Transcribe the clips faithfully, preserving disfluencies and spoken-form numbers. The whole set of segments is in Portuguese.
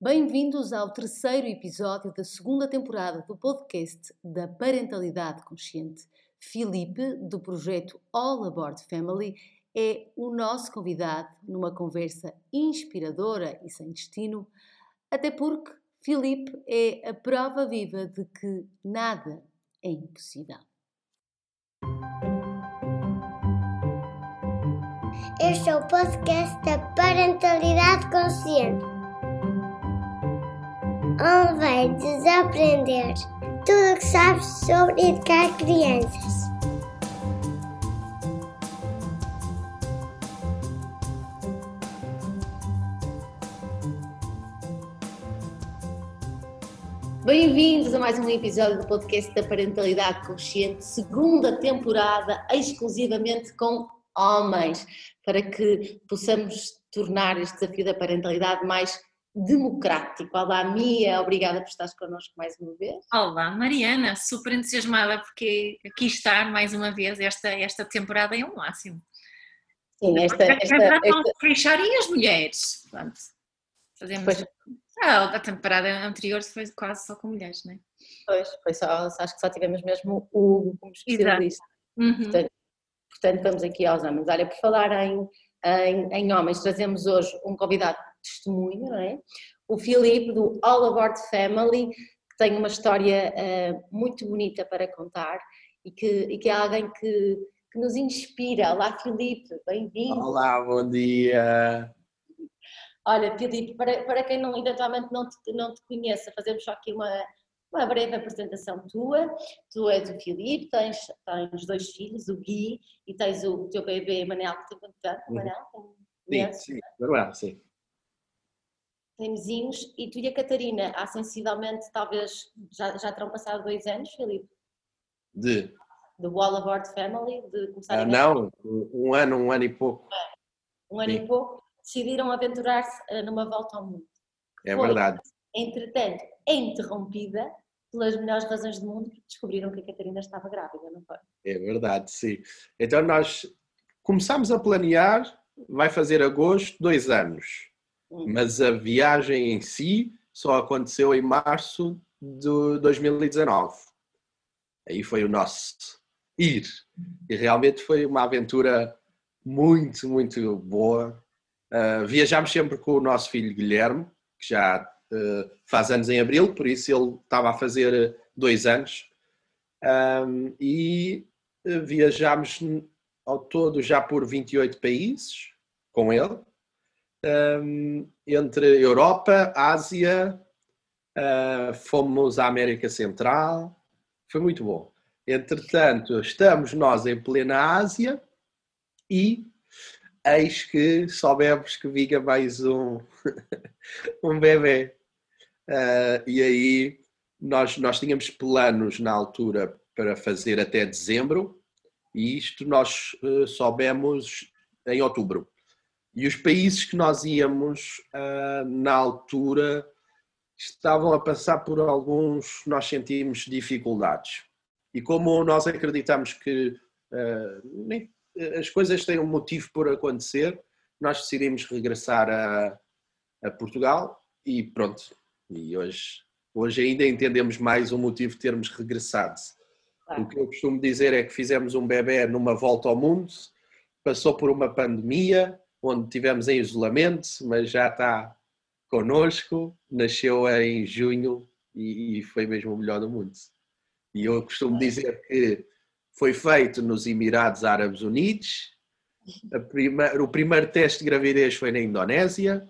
Bem-vindos ao terceiro episódio da segunda temporada do podcast da Parentalidade Consciente. Filipe, do projeto All Aboard Family, é o nosso convidado numa conversa inspiradora e sem destino, até porque Filipe é a prova viva de que nada é impossível. Este é o podcast da Parentalidade Consciente, onde vai desaprender tudo o que sabes sobre educar crianças. Bem-vindos a mais um episódio do podcast da Parentalidade Consciente, segunda temporada, exclusivamente com homens, para que possamos tornar este desafio da parentalidade mais democrático. Olá, Mia, obrigada por estares connosco mais uma vez. Olá, Mariana, super entusiasmada porque aqui estar mais uma vez, esta, esta temporada é um máximo. Sim, esta... esta, esta, esta... Fecharem as mulheres, pronto, fazemos... Pois. Ah, a temporada anterior foi quase só com mulheres, não é? Pois, foi só, acho que só tivemos mesmo o como especialista. Uhum. Portanto, portanto, vamos aqui aos homens. Olha, por falar em, em, em homens, trazemos hoje um convidado de testemunho, não é? O Filipe, do All Aboard Family, que tem uma história uh, muito bonita para contar e que, e que é alguém que, que nos inspira. Olá, Filipe, bem-vindo. Olá, bom dia. Olha, Filipe, para, para quem não, eventualmente não te, não te conheça, fazemos só aqui uma, uma breve apresentação tua. Tu és o Filipe, tens, tens dois filhos, o Gui, e tens o teu bebê Manuel, que tem quanto tempo? Manuel? Sim, sim, Manuel, sim. Tem vizinhos, e tu e a Catarina, há sensivelmente, talvez, já, já terão passado dois anos, Filipe? De? Do All Aboard Family, de começar ah, a... Não, um ano, um ano e pouco. Um ano sim. e pouco? Decidiram aventurar-se numa volta ao mundo. É foi, verdade. Entretanto, é interrompida pelas melhores razões do mundo, porque descobriram que a Catarina estava grávida, não foi? É verdade, sim. Então nós começámos a planear, vai fazer agosto, dois anos. Hum. Mas a viagem em si só aconteceu em março de dois mil e dezanove. Aí foi o nosso ir. E realmente foi uma aventura muito, muito boa. Uh, viajámos sempre com o nosso filho Guilherme, que já uh, faz anos em abril, por isso ele estava a fazer dois anos, um, e viajámos ao todo já por vinte e oito países com ele, um, entre Europa, Ásia, uh, fomos à América Central, foi muito bom. Entretanto, estamos nós em plena Ásia e... Eis que soubemos que vinha mais um, um bebê. Uh, e aí nós, nós tínhamos planos na altura para fazer até dezembro e isto nós uh, soubemos em outubro. E os países que nós íamos uh, na altura estavam a passar por alguns, nós sentimos dificuldades. E como nós acreditamos que uh, nem as coisas têm um motivo por acontecer, nós decidimos regressar a, a Portugal e pronto. E hoje, hoje ainda entendemos mais o motivo de termos regressado. Claro. O que eu costumo dizer é que fizemos um bebê numa volta ao mundo, passou por uma pandemia, onde estivemos em isolamento, mas já está connosco, nasceu em junho e, e foi mesmo o melhor do mundo. E eu costumo dizer que foi feito nos Emirados Árabes Unidos, a prima, o primeiro teste de gravidez foi na Indonésia,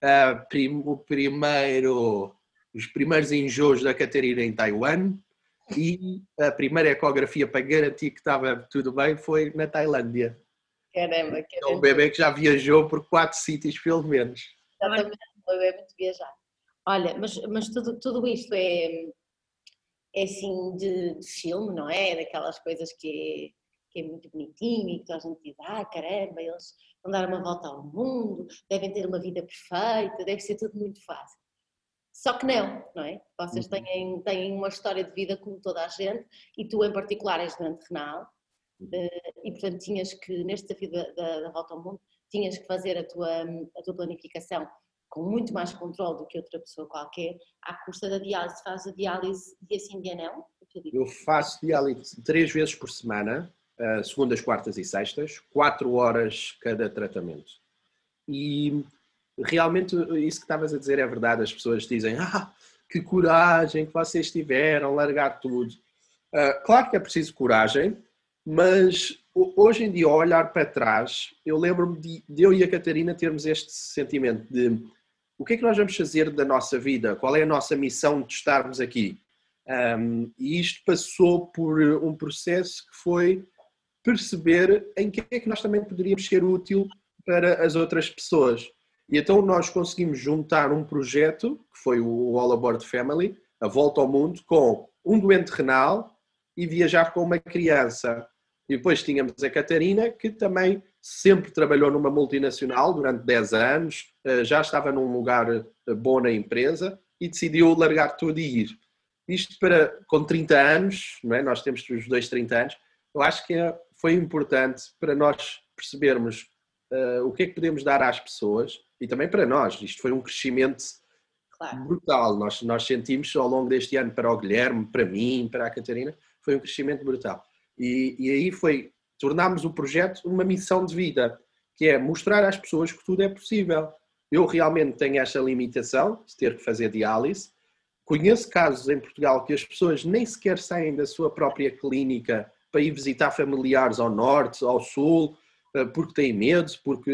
a prim, o primeiro, os primeiros enjoos da Catarina em Taiwan e a primeira ecografia para garantir que estava tudo bem foi na Tailândia. Caramba, caramba. É um bebê que já viajou por quatro sítios pelo menos. Exatamente, um bebê muito viajado. Olha, mas, mas tudo, tudo isto é... é assim de, de filme, não é? Daquelas coisas que é, que é muito bonitinho e que a gente diz, ah caramba, eles vão dar uma volta ao mundo, devem ter uma vida perfeita, deve ser tudo muito fácil. Só que não, não é? Vocês têm, têm uma história de vida como toda a gente e tu em particular és doente renal e portanto tinhas que, neste desafio da, da, da volta ao mundo, tinhas que fazer a tua, a tua planificação com muito mais controle do que outra pessoa qualquer, à custa da diálise. Faz a diálise dia sim, dia não? Eu faço diálise três vezes por semana, segundas, quartas e sextas, quatro horas cada tratamento. E realmente isso que estavas a dizer é verdade. As pessoas dizem, ah, que coragem que vocês tiveram, largar tudo. Claro que é preciso coragem, mas hoje em dia, ao olhar para trás, eu lembro-me de, de eu e a Catarina termos este sentimento de o que é que nós vamos fazer da nossa vida? Qual é a nossa missão de estarmos aqui? Um, e isto passou por um processo que foi perceber em que é que nós também poderíamos ser útil para as outras pessoas. E então nós conseguimos juntar um projeto, que foi o All Aboard Family, a volta ao mundo, com um doente renal e viajar com uma criança. E depois tínhamos a Catarina, que também sempre trabalhou numa multinacional durante dez anos, já estava num lugar bom na empresa e decidiu largar tudo e ir. Isto para, com trinta anos, não é? Nós temos os dois trinta anos, eu acho que é, foi importante para nós percebermos uh, o que é que podemos dar às pessoas e também para nós. Isto foi um crescimento claro. brutal. Nós, nós sentimos ao longo deste ano, para o Guilherme, para mim, para a Catarina, foi um crescimento brutal. E, e aí foi, tornámos o projeto uma missão de vida, que é mostrar às pessoas que tudo é possível. Eu realmente tenho esta limitação de ter que fazer diálise. Conheço casos em Portugal que as pessoas nem sequer saem da sua própria clínica para ir visitar familiares ao norte, ao sul, porque têm medo, porque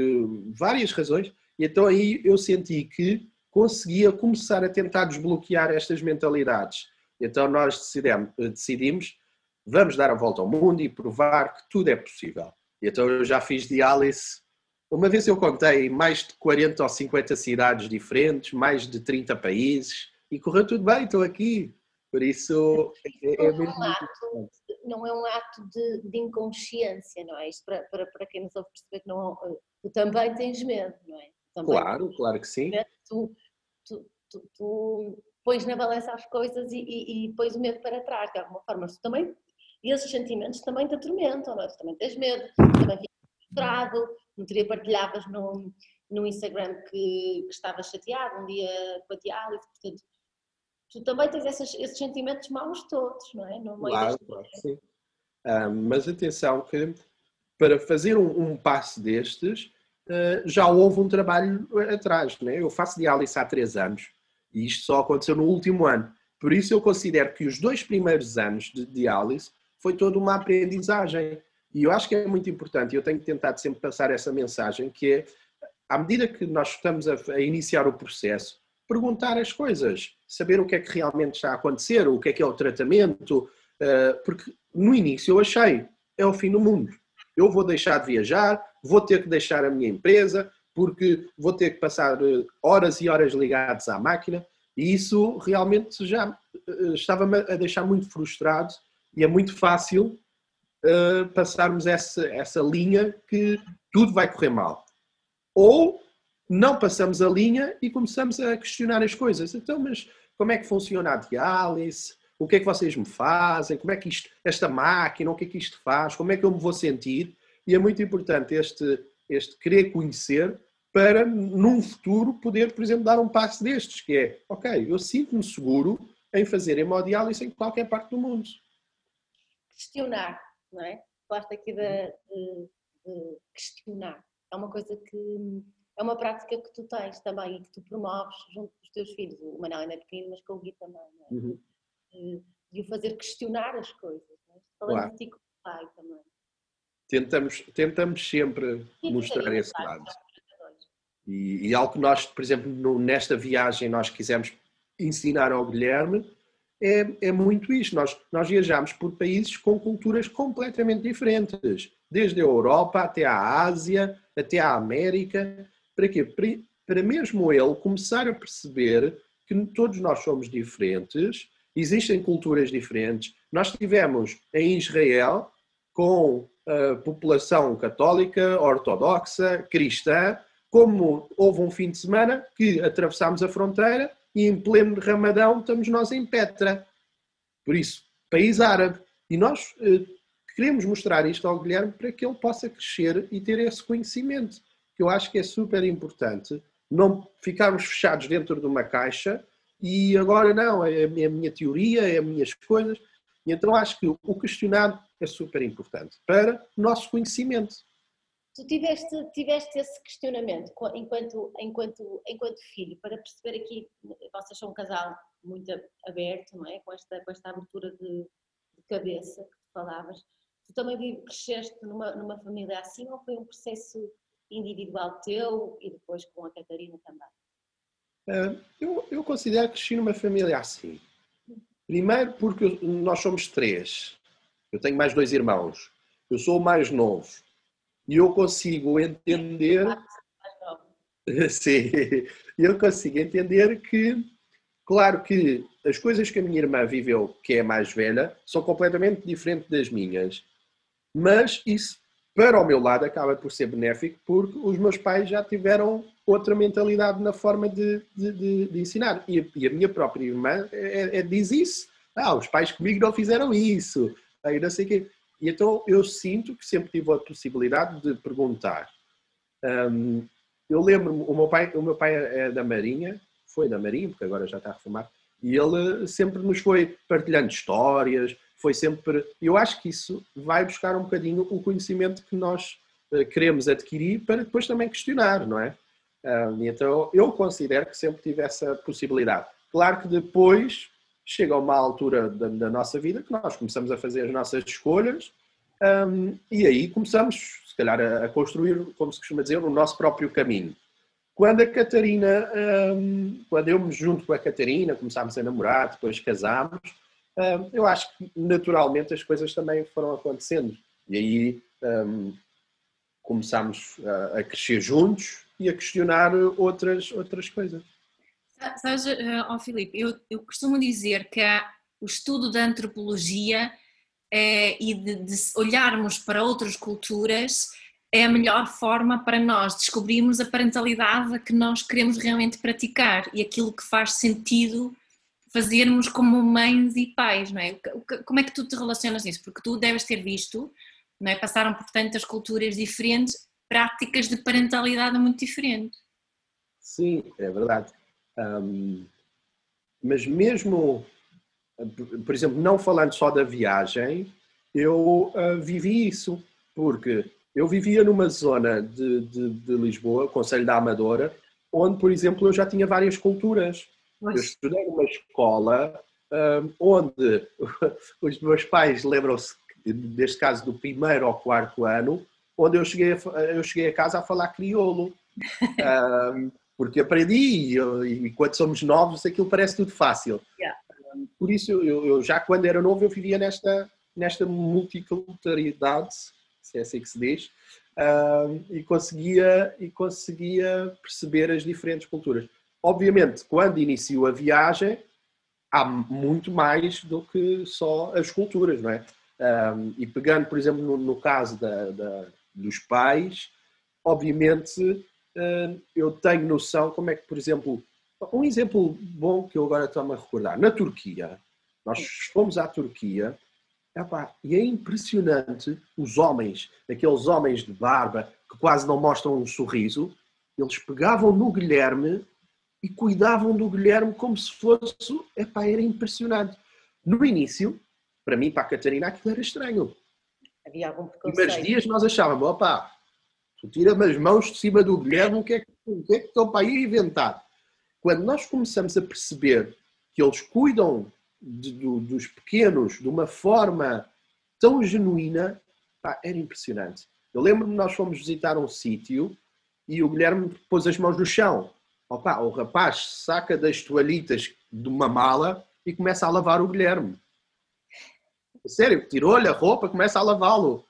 várias razões. E então aí eu senti que conseguia começar a tentar desbloquear estas mentalidades. Então nós decidimos, decidimos vamos dar a volta ao mundo e provar que tudo é possível. E então eu já fiz diálise. Uma vez eu contei mais de quarenta ou cinquenta cidades diferentes, mais de trinta países. E correu tudo bem, estou aqui, por isso é, é não, é um ato, não é um ato de, de inconsciência, não é? Isto para, para, para quem nos ouve perceber que não, tu também tens medo, não é? Também claro, claro que sim. Tu, tu, tu, tu pões na balança as coisas e, e, e pões o medo para trás, de alguma forma, mas tu também, e esses sentimentos também te atormentam, não é? Tu também tens medo, tu também ficas frustrado, não teria partilhavas no, no Instagram que, que estavas chateado um dia com a diálise, portanto, tu também tens esses, esses sentimentos maus todos, não é? No meio claro, deste... claro, sim. Ah, mas atenção que para fazer um, um passo destes, ah, já houve um trabalho atrás, não é? Eu faço diálise há três anos e isto só aconteceu no último ano. Por isso eu considero que os dois primeiros anos de diálise foi toda uma aprendizagem. E eu acho que é muito importante, eu tenho tentado sempre passar essa mensagem, que é, à medida que nós estamos a, a iniciar o processo, perguntar as coisas, saber o que é que realmente está a acontecer, o que é que é o tratamento, porque no início eu achei, é o fim do mundo. Eu vou deixar de viajar, vou ter que deixar a minha empresa, porque vou ter que passar horas e horas ligadas à máquina, e isso realmente já estava-me a deixar muito frustrado, e é muito fácil passarmos essa, essa linha que tudo vai correr mal. Ou não passamos a linha e começamos a questionar as coisas. Então, mas como é que funciona a diálise? O que é que vocês me fazem? Como é que isto, esta máquina, o que é que isto faz? Como é que eu me vou sentir? E é muito importante este, este querer conhecer para, num futuro, poder, por exemplo, dar um passo destes, que é, ok, eu sinto-me seguro em fazer hemodiálise em qualquer parte do mundo. Questionar, não é? Basta aqui de, de, de questionar. É uma coisa que... É uma prática que tu tens também e que tu promoves junto dos teus filhos. O Manuel ainda é pequenino, mas com o Gui também. Não é? Uhum. E, e o fazer questionar as coisas. Não é? Falando claro. De ti com o pai também. Tentamos, tentamos sempre e mostrar esse lado. E, e algo que nós, por exemplo, no, nesta viagem nós quisemos ensinar ao Guilherme é, é muito isto. Nós, nós viajámos por países com culturas completamente diferentes. Desde a Europa até a Ásia, até a América... Para quê? Para mesmo ele começar a perceber que todos nós somos diferentes, existem culturas diferentes. Nós estivemos em Israel com a população católica, ortodoxa, cristã, como houve um fim de semana que atravessámos a fronteira e em pleno Ramadão estamos nós em Petra. Por isso, país árabe. E nós eh, queremos mostrar isto ao Guilherme para que ele possa crescer e ter esse conhecimento, que eu acho que é super importante não ficarmos fechados dentro de uma caixa e agora não, é a minha teoria, é as minhas coisas. E então acho que o questionário é super importante para o nosso conhecimento. Tu tiveste, tiveste esse questionamento enquanto, enquanto, enquanto filho, para perceber aqui, vocês são um casal muito aberto, não é? Com esta, com esta abertura de, de cabeça que tu falavas. Tu também cresceste numa, numa família assim ou foi um processo individual teu e depois com a Catarina também? Eu, eu considero que cresci numa família assim. Primeiro porque nós somos três, eu tenho mais dois irmãos, eu sou o mais novo e eu consigo entender, sim, eu consigo entender que, claro que as coisas que a minha irmã viveu, que é a mais velha, são completamente diferentes das minhas, mas isso para o meu lado acaba por ser benéfico porque os meus pais já tiveram outra mentalidade na forma de, de, de, de ensinar. E a, e a minha própria irmã é, é, diz isso. Ah, os pais comigo não fizeram isso. Aí não sei o quê. E então eu sinto que sempre tive a possibilidade de perguntar. Um, eu lembro-me, o meu pai, o meu pai é da Marinha, foi da Marinha, porque agora já está reformado, e ele sempre nos foi partilhando histórias, foi sempre... Eu acho que isso vai buscar um bocadinho o conhecimento que nós queremos adquirir para depois também questionar, não é? Então, eu considero que sempre tive essa possibilidade. Claro que depois chega uma altura da, da nossa vida que nós começamos a fazer as nossas escolhas um, e aí começamos, se calhar, a, a construir, como se costuma dizer, o nosso próprio caminho. Quando a Catarina, um, quando eu me junto com a Catarina, começámos a namorar, depois casámos, um, eu acho que naturalmente as coisas também foram acontecendo. E aí um, começámos a, a crescer juntos e a questionar outras, outras coisas. Sabes, oh, Filipe, eu, eu costumo dizer que há o estudo da antropologia eh, e de, de olharmos para outras culturas é a melhor forma para nós descobrirmos a parentalidade que nós queremos realmente praticar e aquilo que faz sentido fazermos como mães e pais, não é? Como é que tu te relacionas nisso? Porque tu deves ter visto, não é? Passaram por tantas culturas diferentes, práticas de parentalidade muito diferentes. Sim, é verdade. Um, mas mesmo, por exemplo, não falando só da viagem, eu uh, vivi isso, porque eu vivia numa zona de, de, de Lisboa, Conselho da Amadora, onde, por exemplo, eu já tinha várias culturas. Mas... Eu estudei numa escola um, onde os meus pais, lembram-se, neste caso, do primeiro ao quarto ano, onde eu cheguei a, eu cheguei a casa a falar crioulo, um, porque aprendi e, e quando somos novos aquilo parece tudo fácil. Yeah. Um, por isso, eu, eu já quando era novo eu vivia nesta, nesta multiculturalidade, se é assim que se diz, um, e, conseguia, e conseguia perceber as diferentes culturas. Obviamente, quando inicio a viagem, há muito mais do que só as culturas, não é? Um, e pegando, por exemplo, no, no caso da, da, dos pais, obviamente um, eu tenho noção como é que, por exemplo, um exemplo bom que eu agora estou-me a recordar, na Turquia, nós fomos à Turquia, epá, e é impressionante os homens, aqueles homens de barba que quase não mostram um sorriso, eles pegavam no Guilherme e cuidavam do Guilherme como se fosse, epá, era impressionante. No início... Para mim, para a Catarina, aquilo era estranho. Havia algum preconceito. Primeiros dias nós achávamos, opá, tu tira-me as mãos de cima do Guilherme, o que é que, o que, é que estão para aí inventar? Quando nós começamos a perceber que eles cuidam de, do, dos pequenos de uma forma tão genuína, pá, era impressionante. Eu lembro-me que nós fomos visitar um sítio e o Guilherme pôs as mãos no chão. Opá, o rapaz saca das toalhitas de uma mala e começa a lavar o Guilherme. Sério, tirou-lhe a roupa, começa a lavá-lo.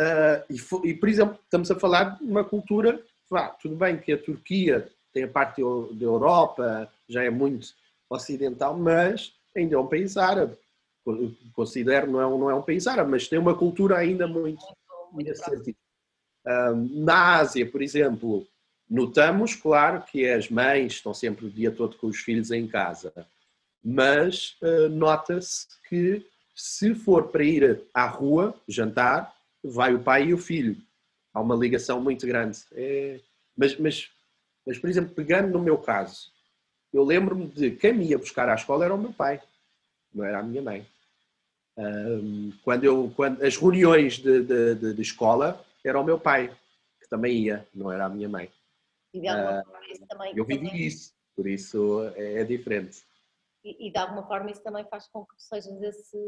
Uh, e, foi, e, por exemplo, estamos a falar de uma cultura, vá, tudo bem que a Turquia tem a parte da Europa, já é muito ocidental, mas ainda é um país árabe. Considero, não é um, não é um país árabe, mas tem uma cultura ainda muito... muito uh, na Ásia, por exemplo, notamos, claro, que as mães estão sempre o dia todo com os filhos em casa, mas uh, nota-se que se for para ir à rua, jantar, vai o pai e o filho. Há uma ligação muito grande. É... Mas, mas Mas, por exemplo, pegando no meu caso, eu lembro-me de quem me ia buscar à escola era o meu pai, não era a minha mãe. Quando eu, quando, as reuniões de, de, de, de escola era o meu pai, que também ia, não era a minha mãe. E de alguma forma isso também... Eu vivi isso, por isso é, é diferente. E, e de alguma forma isso também faz com que tu sejas esse,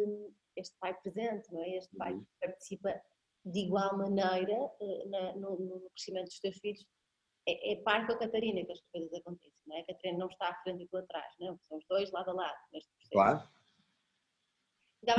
este pai presente, não é? Este pai que participa de igual maneira na, no, no crescimento dos teus filhos. É, é parte da Catarina que as coisas acontecem, não é? A Catarina não está à frente e tu atrás, não? São os dois lado a lado neste processo. Claro.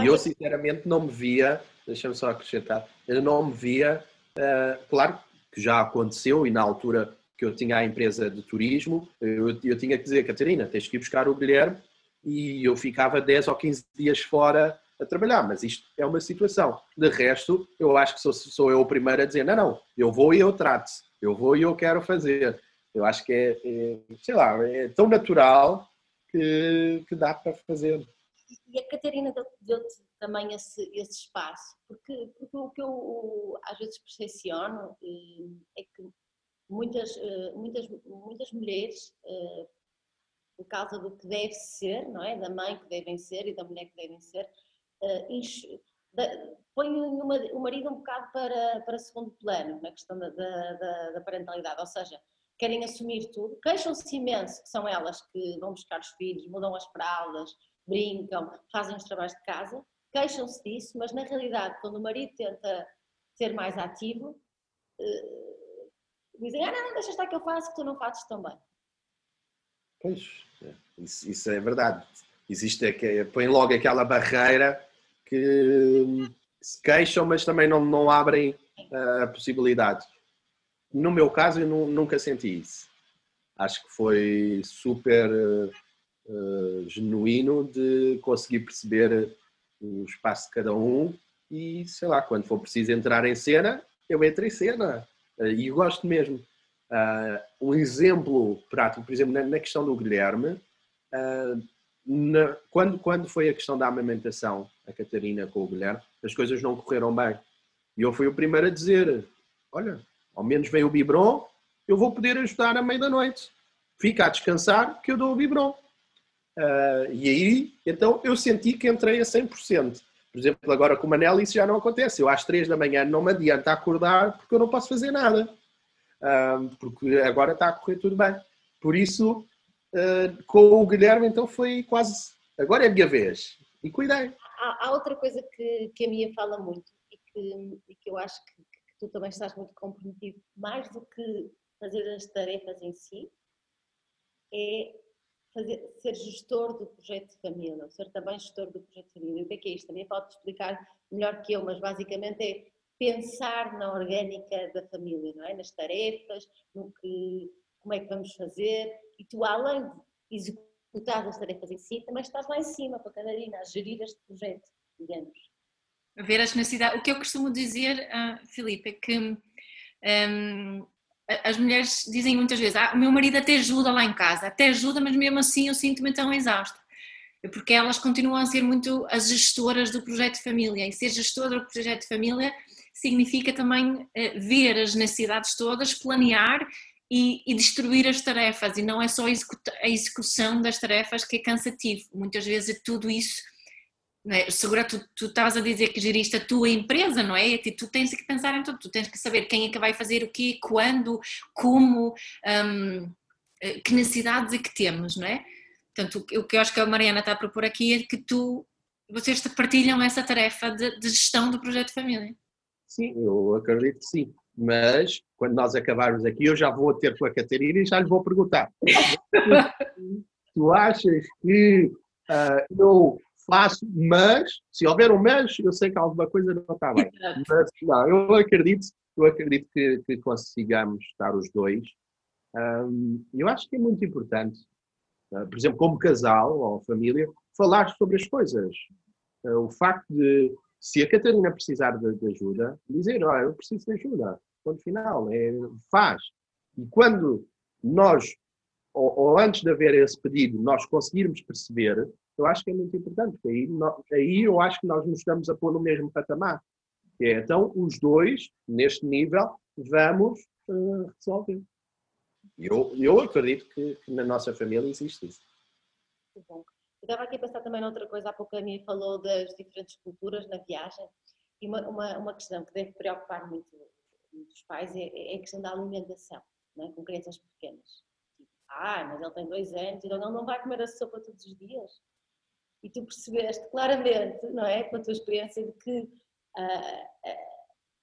E eu sinceramente não me via, deixa-me só acrescentar, eu não me via, uh, claro que já aconteceu e na altura que eu tinha a empresa de turismo, eu, eu tinha que dizer, Catarina, tens que ir buscar o Guilherme, e eu ficava dez ou quinze dias fora a trabalhar, mas isto é uma situação. De resto, eu acho que sou, sou eu o primeiro a dizer, não, não, eu vou e eu trato, eu vou e eu quero fazer. Eu acho que é, é sei lá, é tão natural que, que dá para fazer. E a Catarina deu-te também esse, esse espaço, porque, porque o que eu às vezes percepciono é que muitas, muitas, muitas mulheres, por causa do que deve ser, não é? Da mãe que devem ser e da mulher que devem ser, põem o marido um bocado para, para segundo plano na questão da, da, da parentalidade, ou seja, querem assumir tudo, queixam-se imenso que são elas que vão buscar os filhos, mudam as fraldas, brincam, fazem os trabalhos de casa, queixam-se disso, mas na realidade, quando o marido tenta ser mais ativo, eh, dizem, ah não, não, deixa estar que eu faço, que tu não fazes tão bem. Pois, isso, isso é verdade. Existe, é, põem logo aquela barreira que se queixam, mas também não, não abrem a possibilidade. No meu caso, eu não, nunca senti isso. Acho que foi super... Uh, genuíno de conseguir perceber o espaço de cada um e, sei lá, quando for preciso entrar em cena, eu entro em cena uh, e gosto mesmo. Uh, um exemplo prático, por exemplo, na, na questão do Guilherme, uh, na, quando, quando foi a questão da amamentação, a Catarina com o Guilherme, as coisas não correram bem. E eu fui o primeiro a dizer, olha, ao menos vem o biberon, eu vou poder ajudar à meia da noite. Fica a descansar que eu dou o biberon. Uh, e aí, então, eu senti que entrei a cem por cento. Por exemplo, agora com o Manuel isso já não acontece. Eu às três da manhã não me adianta acordar porque eu não posso fazer nada. Uh, porque agora está a correr tudo bem. Por isso, uh, com o Guilherme, então, foi quase... Agora é a minha vez. E cuidei. Há, há outra coisa que, que a Mia fala muito e que, e que eu acho que, que tu também estás muito comprometido. Mais do que fazer as tarefas em si, é... Fazer, ser gestor do projeto de família, ser também gestor do projeto de família. O que é, que é isto? Também pode explicar melhor que eu, mas basicamente é pensar na orgânica da família, não é? Nas tarefas, no que, como é que vamos fazer, e tu, além de executar as tarefas em si, também estás lá em cima com a Catarina, a gerir este projeto, digamos. A ver as necessidades. O que eu costumo dizer, uh, Filipe, é que um... As mulheres dizem muitas vezes, ah, o meu marido até ajuda lá em casa, até ajuda, mas mesmo assim eu sinto-me tão exausta. Porque elas continuam a ser muito as gestoras do projeto de família, e ser gestora do projeto de família significa também eh, ver as necessidades todas, planear e, e distribuir as tarefas, e não é só a execução das tarefas que é cansativo. Muitas vezes é tudo isso, não é? Segura, tu, tu estavas a dizer que geriste a tua empresa, não é? Tu tens que pensar em tudo, tu tens que saber quem é que vai fazer o quê, quando, como, hum, que necessidades é que temos, não é? Portanto, o que eu acho que a Mariana está a propor aqui é que tu, vocês te partilham essa tarefa de, de gestão do projeto de família. Sim, eu acredito que sim, mas quando nós acabarmos aqui eu já vou ter com a Catarina e já lhe vou perguntar. Tu achas que uh, eu... faço, mas, se houver um mas, eu sei que alguma coisa não está bem. Mas, não, eu acredito, eu acredito que, que consigamos estar os dois. Um, eu acho que é muito importante, uh, por exemplo, como casal ou família, falar sobre as coisas. Uh, o facto de, se a Catarina precisar de, de ajuda, dizer, olha, eu preciso de ajuda, ponto final, é, faz. E quando nós, ou, ou antes de haver esse pedido, nós conseguirmos perceber, eu acho que é muito importante, porque aí, aí eu acho que nós nos estamos a pôr no mesmo patamar. É, então, os dois, neste nível, vamos uh, resolver. E eu, eu acredito que, que na nossa família existe isso. Muito bom. Eu estava aqui a pensar também noutra coisa, há pouco a minha falou das diferentes culturas na viagem, e uma, uma, uma questão que deve preocupar muito os pais é, é a questão da alimentação, não é? Com crianças pequenas. Ah, mas ele tem dois anos, então ele não vai comer a sopa todos os dias. E tu percebeste claramente, não é, com a tua experiência, de que uh, uh,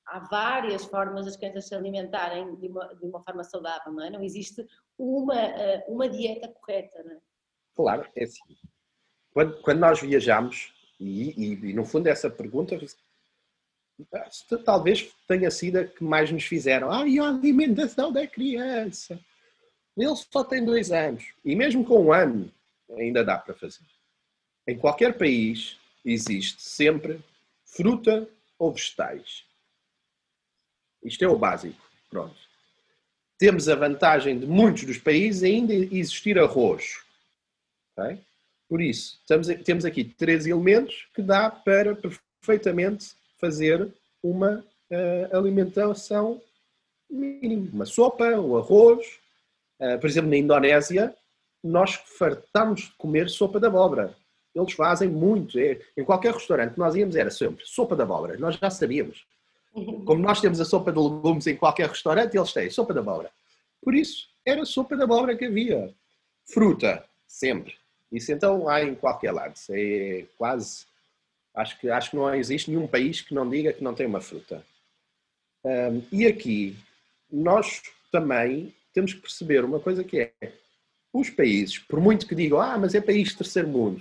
há várias formas das crianças se alimentarem de uma, de uma forma saudável, não é? Não existe uma, uh, uma dieta correta, não é? Claro, é assim. Quando, quando nós viajamos, e, e, e no fundo essa pergunta talvez tenha sido a que mais nos fizeram. Ah, e a alimentação da criança? Ele só tem dois anos. E mesmo com um ano, ainda dá para fazer. Em qualquer país, existe sempre fruta ou vegetais. Isto é o básico. Pronto. Temos a vantagem de muitos dos países ainda existir arroz. Okay? Por isso, estamos, temos aqui três elementos que dá para perfeitamente fazer uma uh, alimentação mínima. Uma sopa, um arroz. Uh, por exemplo, na Indonésia, nós fartámos de comer sopa de abóbora. Eles fazem muito. É, em qualquer restaurante que nós íamos era sempre sopa de abóbora. Nós já sabíamos. Como nós temos a sopa de legumes em qualquer restaurante, eles têm sopa de abóbora. Por isso, era sopa de abóbora que havia. Fruta, sempre. Isso então há em qualquer lado. É quase... Acho que, acho que não existe nenhum país que não diga que não tem uma fruta. Um, e aqui, nós também... temos que perceber uma coisa que é, os países, por muito que digam, ah, mas é país de terceiro mundo,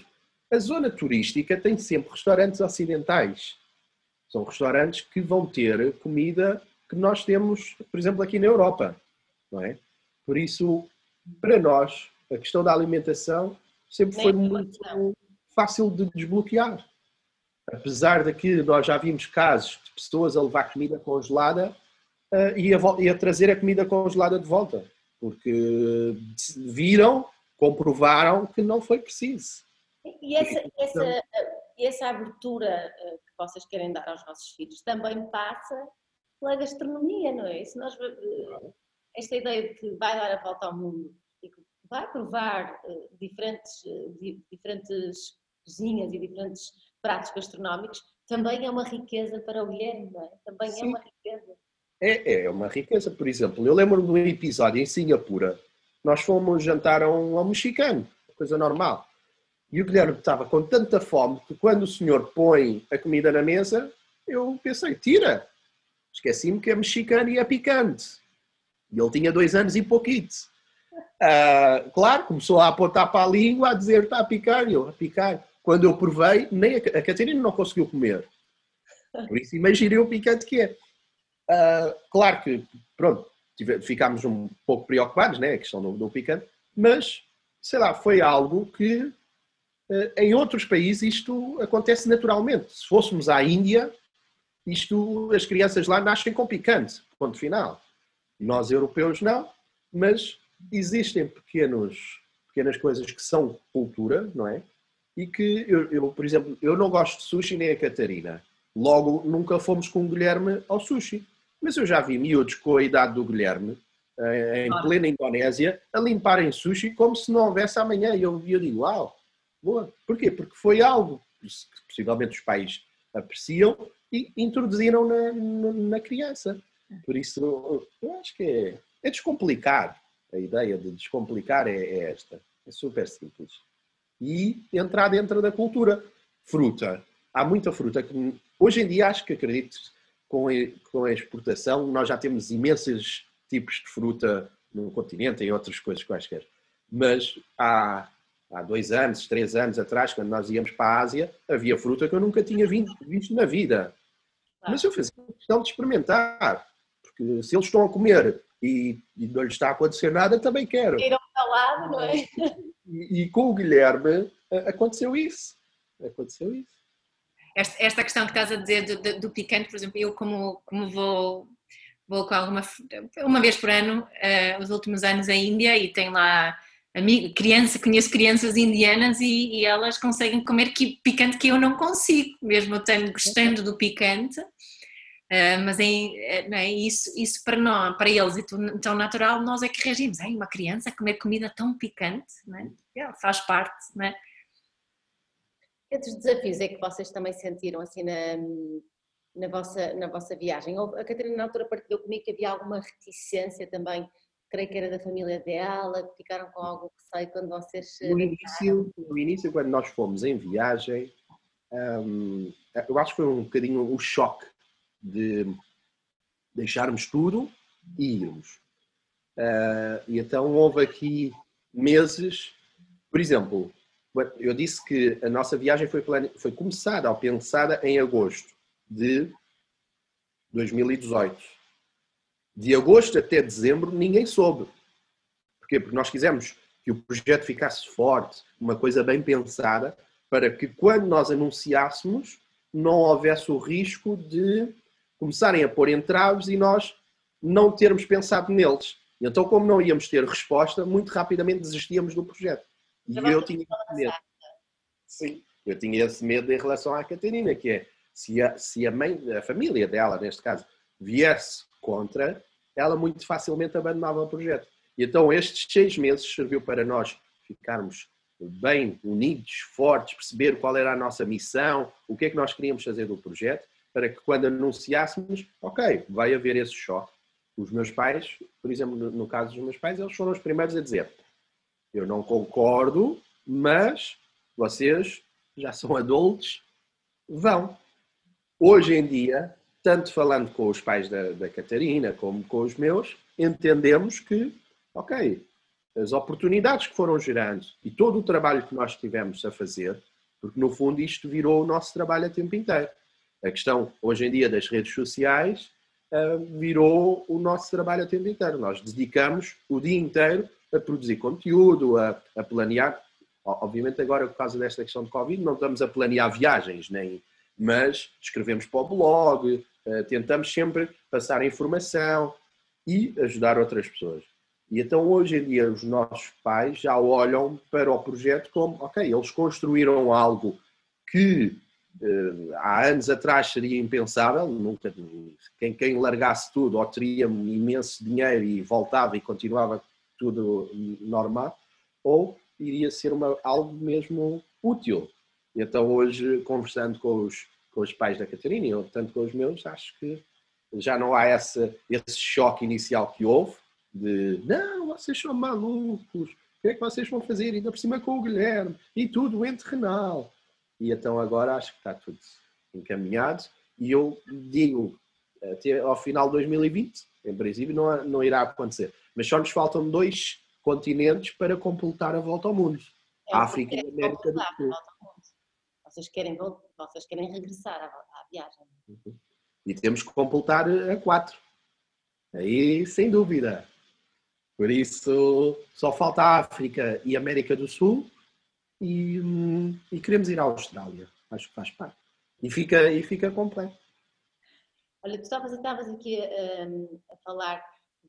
a zona turística tem sempre restaurantes ocidentais. São restaurantes que vão ter comida que nós temos, por exemplo, aqui na Europa, não é? Por isso, para nós, a questão da alimentação sempre foi muito fácil de desbloquear. Apesar de que nós já vimos casos de pessoas a levar comida congelada, Uh, e, a, e a trazer a comida congelada de volta, porque viram, comprovaram que não foi preciso. E essa, essa, essa abertura que vocês querem dar aos vossos filhos também passa pela gastronomia, não é? Se nós, esta ideia de que vai dar a volta ao mundo e que vai provar diferentes, diferentes cozinhas e diferentes pratos gastronómicos também é uma riqueza para o Guilherme, não é? Também Sim. é uma riqueza. É, é uma riqueza. Por exemplo, eu lembro-me de um episódio em Singapura. Nós fomos jantar a um, a um mexicano, coisa normal. E o Guilherme estava com tanta fome que quando o senhor põe a comida na mesa, eu pensei, tira. Esqueci-me que é mexicano e é picante. E ele tinha dois anos e pouquinho. Ah, claro, começou a apontar para a língua, a dizer, está a picar, eu, a picar. Quando eu provei, nem a, a Catarina não conseguiu comer. Por isso imaginei o picante que é. Uh, claro que, pronto, tive, ficámos um pouco preocupados, né, a questão do, do picante, mas, sei lá, foi algo que uh, em outros países isto acontece naturalmente. Se fôssemos à Índia, isto, as crianças lá nascem com picante, ponto final. Nós europeus não, mas existem pequenos, pequenas coisas que são cultura, não é? E que, eu, eu, por exemplo, eu não gosto de sushi nem a Catarina, logo nunca fomos com o Guilherme ao sushi. Mas eu já vi miúdos com a idade do Guilherme, em ah. plena Indonésia, a limparem sushi como se não houvesse amanhã. E eu, eu digo, uau, boa. Porquê? Porque foi algo que possivelmente os pais apreciam e introduziram na, na, na criança. Por isso, eu acho que é, é descomplicar. A ideia de descomplicar é, é esta. É super simples. E entrar dentro da cultura. Fruta. Há muita fruta que hoje em dia acho que acredito... Com a exportação, nós já temos imensos tipos de fruta no continente e outras coisas quaisquer. Mas há, há dois anos, três anos atrás, quando nós íamos para a Ásia, havia fruta que eu nunca tinha visto na vida. Mas eu fazia questão de experimentar, porque se eles estão a comer e, e não lhes está a acontecer nada, também quero. Irão para lá, não é? E, e com o Guilherme aconteceu isso. Aconteceu isso. Esta questão que estás a dizer do, do, do picante, por exemplo, eu como, como vou, vou com alguma, uma vez por ano, uh, os últimos anos à Índia, e tenho lá amigo, criança, conheço crianças indianas e, e elas conseguem comer que, picante que eu não consigo, mesmo eu tenho, gostando do picante, Uh, mas é, é, não é? Isso, isso para nós, para eles é tão, tão natural, nós é que reagimos. Ai, uma criança comer comida tão picante, não é? É, faz parte, não é? Que outros desafios é que vocês também sentiram assim na, na, vossa, na vossa viagem? A Catarina na altura partilhou comigo que havia alguma reticência também, creio que era da família dela, que ficaram com algum receio quando vocês... No início, no início quando nós fomos em viagem, hum, eu acho que foi um bocadinho o um choque de deixarmos tudo e irmos. Uh, e então houve aqui meses, por exemplo... Eu disse que a nossa viagem foi, plane... foi começada ou pensada em agosto de dois mil e dezoito. De agosto até dezembro ninguém soube. Porquê? Porque nós quisemos que o projeto ficasse forte, uma coisa bem pensada, para que quando nós anunciássemos não houvesse o risco de começarem a pôr entraves e nós não termos pensado neles. Então, como não íamos ter resposta, muito rapidamente desistíamos do projeto. E eu tinha esse medo. Sim, eu tinha esse medo em relação à Catarina, que é, se a, se a mãe, a família dela, neste caso, viesse contra, ela muito facilmente abandonava o projeto. E então estes seis meses serviu para nós ficarmos bem unidos, fortes, perceber qual era a nossa missão, o que é que nós queríamos fazer do projeto, para que quando anunciássemos, ok, vai haver esse choque. Os meus pais, por exemplo, no caso dos meus pais, eles foram os primeiros a dizer... Eu não concordo, mas vocês já são adultos, vão. Hoje em dia, tanto falando com os pais da, da Catarina como com os meus, entendemos que, ok, as oportunidades que foram gerando e todo o trabalho que nós tivemos a fazer, porque no fundo isto virou o nosso trabalho a tempo inteiro. A questão, hoje em dia, das redes sociais, virou o nosso trabalho a tempo inteiro. Nós dedicamos o dia inteiro a produzir conteúdo, a, a planear. Obviamente agora, por causa desta questão de Covid, não estamos a planear viagens, nem, mas escrevemos para o blog, tentamos sempre passar informação e ajudar outras pessoas. E então hoje em dia os nossos pais já olham para o projeto como, ok, eles construíram algo que eh, há anos atrás seria impensável, nunca quem, quem largasse tudo ou teria imenso dinheiro e voltava e continuava tudo normal, ou iria ser uma, algo mesmo útil. Então hoje, conversando com os, com os pais da Catarina, eu, tanto com os meus, acho que já não há essa, esse choque inicial que houve, de não, vocês são malucos, o que é que vocês vão fazer, ainda por cima com o Guilherme, e tudo entre renal. E então agora acho que está tudo encaminhado, e eu digo, até ao final de dois mil e vinte, em princípio não, não irá acontecer. Mas só nos faltam dois continentes para completar a volta ao mundo. É, a África e a América do Sul. Vocês querem, vocês querem regressar à, à viagem. Uhum. E temos que completar a quatro. Aí, sem dúvida. Por isso, só falta a África e a América do Sul e, e queremos ir à Austrália. Acho que faz parte. E fica, e fica completo. Olha, tu estavas, estavas aqui um, a falar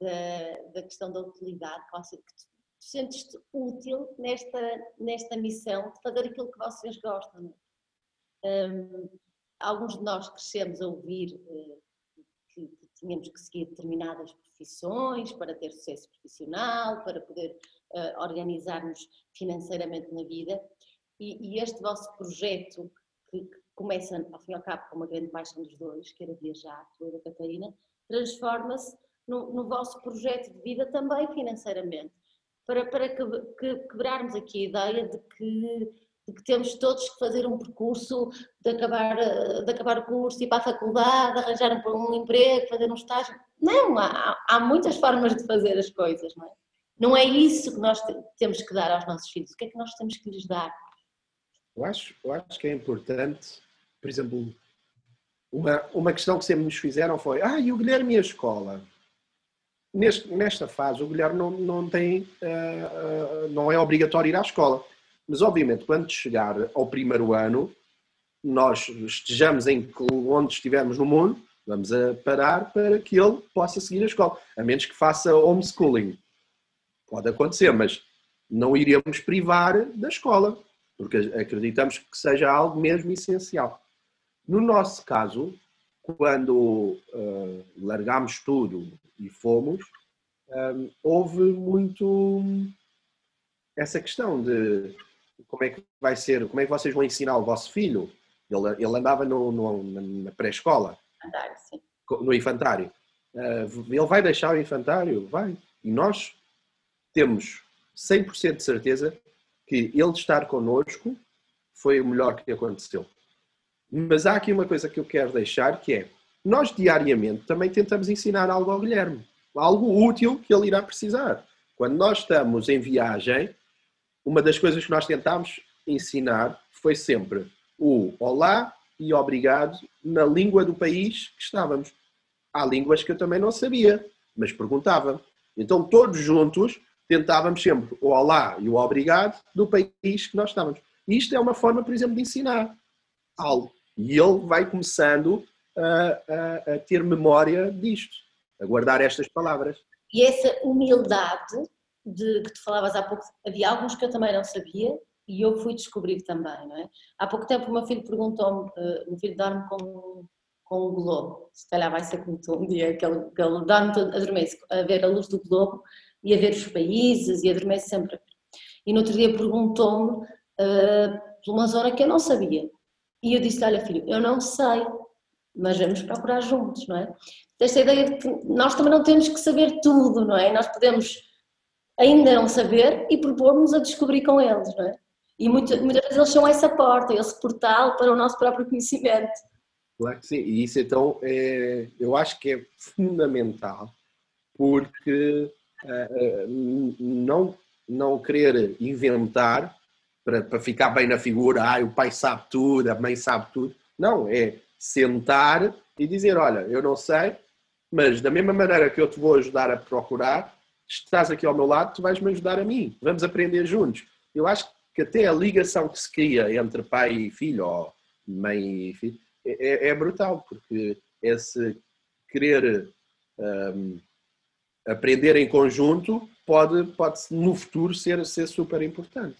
Da, da questão da utilidade, que tu, tu sentes-te útil nesta, nesta missão de fazer aquilo que vocês gostam. Um, alguns de nós crescemos a ouvir uh, que, que tínhamos que seguir determinadas profissões para ter sucesso profissional, para poder uh, organizar-nos financeiramente na vida, e, e este vosso projeto, que, que começa, ao fim e ao cabo, com uma grande paixão dos dois, que era viajar, tu e a Catarina, transforma-se No, no vosso projeto de vida também financeiramente, para, para que, que, quebrarmos aqui a ideia de que, de que temos todos que fazer um percurso de acabar, de acabar o curso, ir para a faculdade, arranjar um, um emprego, fazer um estágio. Não, há, há muitas formas de fazer as coisas, não é? Não é isso que nós temos que dar aos nossos filhos. O que é que nós temos que lhes dar? Eu acho, eu acho que é importante, por exemplo, uma, uma questão que sempre nos fizeram foi, ah, e o Guilherme e a escola? Neste, nesta fase, o Guilherme não, não tem, uh, uh, não é obrigatório ir à escola. Mas, obviamente, quando chegar ao primeiro ano, nós estejamos em onde estivermos no mundo, vamos a parar para que ele possa seguir a escola. A menos que faça homeschooling. Pode acontecer, mas não iremos privar da escola, porque acreditamos que seja algo mesmo essencial. No nosso caso, quando uh, largámos tudo e fomos, um, houve muito essa questão de como é que vai ser, como é que vocês vão ensinar o vosso filho? Ele, ele andava no, no, na pré-escola, no infantário. Uh, ele vai deixar o infantário? Vai. E nós temos cem por cento de certeza que ele estar connosco foi o melhor que aconteceu. Mas há aqui uma coisa que eu quero deixar, que é, nós diariamente também tentamos ensinar algo ao Guilherme, algo útil que ele irá precisar. Quando nós estamos em viagem, uma das coisas que nós tentámos ensinar foi sempre o olá e obrigado na língua do país que estávamos. Há línguas que eu também não sabia, mas perguntava. Então todos juntos tentávamos sempre o olá e o obrigado do país que nós estávamos. E isto é uma forma, por exemplo, de ensinar algo. E ele vai começando a, a, a ter memória disto, a guardar estas palavras. E essa humildade de que tu falavas há pouco, havia alguns que eu também não sabia e eu fui descobrir também, não é? Há pouco tempo o meu filho perguntou-me, o meu filho dorme com, com um globo, se calhar vai ser como tu um dia, que ele, que ele dorme, todo, adormece a ver a luz do globo e a ver os países e adormece sempre. E no outro dia perguntou-me uh, por uma zona que eu não sabia. E eu disse-lhe, olha filho, eu não sei, mas vamos procurar juntos, não é? Esta ideia de que nós também não temos que saber tudo, não é? Nós podemos ainda não saber e propor-nos a descobrir com eles, não é? E muitas, muitas vezes eles são essa porta, esse portal para o nosso próprio conhecimento. Claro que sim, e isso então é, eu acho que é fundamental, porque uh, não, não querer inventar para, para ficar bem na figura, ah, o pai sabe tudo, a mãe sabe tudo. Não, é sentar e dizer, olha, eu não sei, mas da mesma maneira que eu te vou ajudar a procurar, estás aqui ao meu lado, tu vais-me ajudar a mim, vamos aprender juntos. Eu acho que até a ligação que se cria entre pai e filho, ou mãe e filho, é, é brutal, porque esse querer um, aprender em conjunto pode, pode no futuro ser, ser super importante.